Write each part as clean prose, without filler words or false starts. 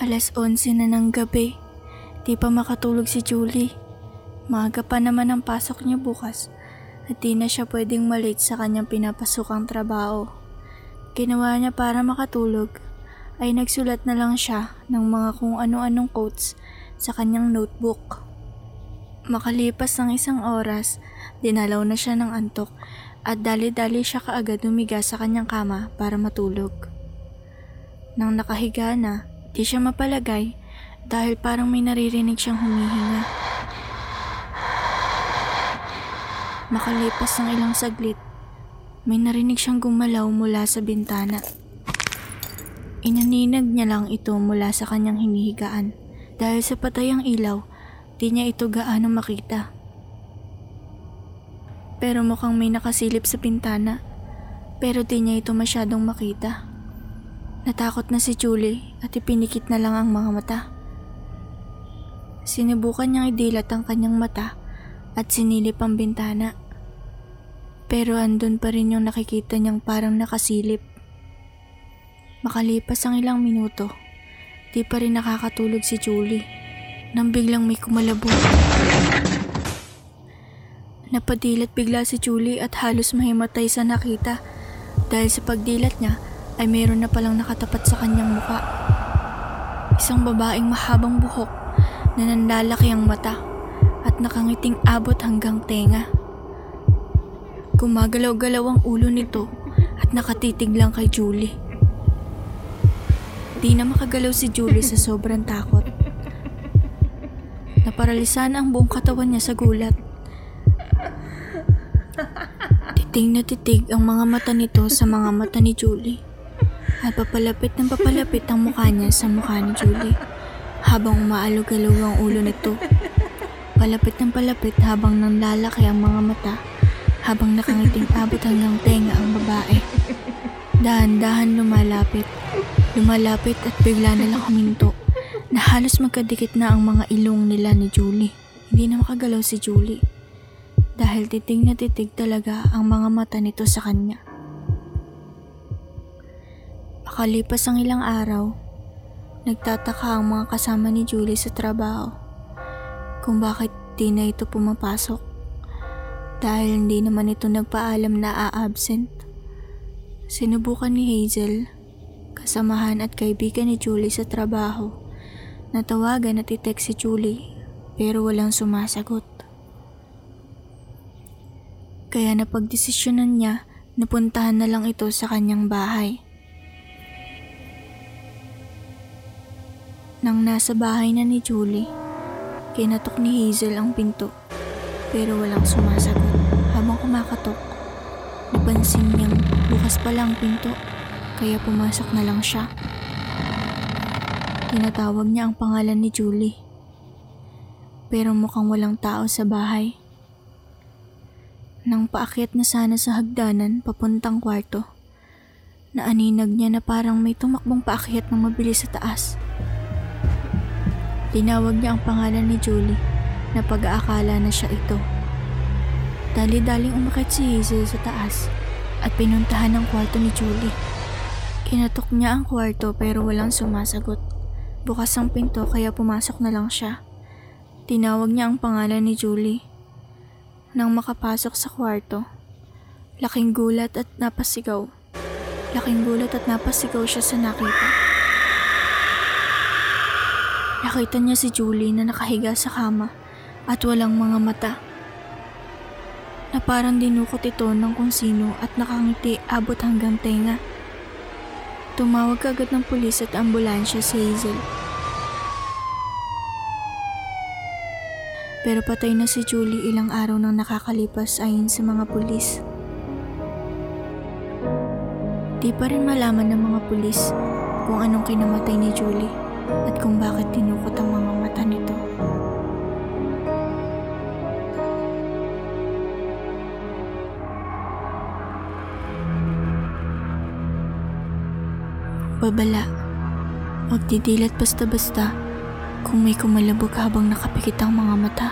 Alas 11 na ng gabi. Di pa makatulog si Julie. Maaga pa naman ang pasok niya bukas at di na siya pwedeng malate sa kanyang pinapasukang trabaho. Ginawa niya para makatulog ay nagsulat na lang siya ng mga kung ano-anong quotes sa kanyang notebook. Makalipas ng 1 oras, dinalaw na siya ng antok at dali-dali siya kaagad humiga sa kanyang kama para matulog. Nang nakahiga na, di siya mapalagay dahil parang may naririnig siyang humihinga. Makalipas ng ilang saglit, may narinig siyang gumalaw mula sa bintana. Inaninag niya lang ito mula sa kanyang hinihigaan dahil sa patayang ilaw, di niya ito gaano makita. Pero mukhang may nakasilip sa bintana, pero di niya ito masyadong makita. Natakot na si Julie at ipinikit na lang ang mga mata. Sinubukan niyang idilat ang kanyang mata at sinilip ang bintana. Pero andun pa rin yung nakikita niyang parang nakasilip. Makalipas ang ilang minuto, di pa rin nakakatulog si Julie nang biglang may kumalabog. Napadilat bigla si Julie at halos mahimatay sa nakita dahil sa pagdilat niya ay meron na palang nakatapat sa kanyang muka. Isang babaeng mahabang buhok na nanlalaki ang mata at nakangiting abot hanggang tenga. Gumagalaw-galaw ang ulo nito at nakatitig lang kay Julie. Di na makagalaw si Julie sa sobrang takot. Naparalisan ang buong katawan niya sa gulat. Titig na titig ang mga mata nito sa mga mata ni Julie. At papalapit ng papalapit ang mukha niya sa mukha ni Julie habang umaalog-alog ang ulo nito. Palapit ng palapit habang nanlalaki ang mga mata habang nakangiting abot hanggang tenga ang babae. Dahan-dahan lumalapit at bigla na lang huminto na halos magkadikit na ang mga ilong nila ni Julie. Hindi na makagalaw si Julie dahil titig na titig talaga ang mga mata nito sa kanya. Makalipas ang ilang araw, nagtataka ang mga kasama ni Julie sa trabaho kung bakit di na ito pumapasok dahil hindi naman ito nagpaalam na a-absent. Sinubukan ni Hazel, kasamahan at kaibigan ni Julie sa trabaho, na tawagan at i-text si Julie pero walang sumasagot. Kaya napagdesisyonan niya na puntahan na lang ito sa kanyang bahay. Nang nasa bahay na ni Julie, kinatok ni Hazel ang pinto pero walang sumasagot. Habang kumakatok, napansin niyang bukas pala ang pinto kaya pumasok na lang siya. Tinatawag niya ang pangalan ni Julie pero mukhang walang tao sa bahay. Nang paakyat na sana sa hagdanan papuntang kwarto, naaninag niya na parang may tumakbong paakyat ng mabilis sa taas. Tinawag niya ang pangalan ni Julie na pag-aakala na siya ito. Dali-daling umakyat si Hazel sa taas at pinuntahan ang kwarto ni Julie. Kinatok niya ang kwarto pero walang sumasagot. Bukas ang pinto kaya pumasok na lang siya. Tinawag niya ang pangalan ni Julie. Nang makapasok sa kwarto, laking gulat at napasigaw siya sa nakita. Nakita niya si Julie na nakahiga sa kama at walang mga mata. Na parang dinukot ito ng kung sino at nakangiti abot hanggang tenga. Tumawag agad ng pulis at ambulansya si Hazel. Pero patay na si Julie ilang araw nang nakakalipas ayon sa mga pulis. Di pa rin malaman ng mga pulis kung anong kinamatay ni Julie at kung bakit tinukot ang mga mata nito. Babala, huwag didilat basta-basta kung may kumalabog habang nakapikit ang mga mata.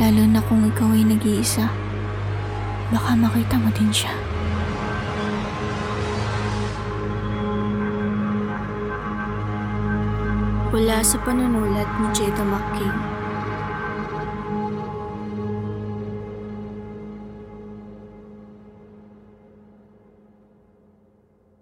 Lalo na kung ikaw ay nag-iisa, baka makita mo din siya. Mula sa panunulat ni J. Mackie.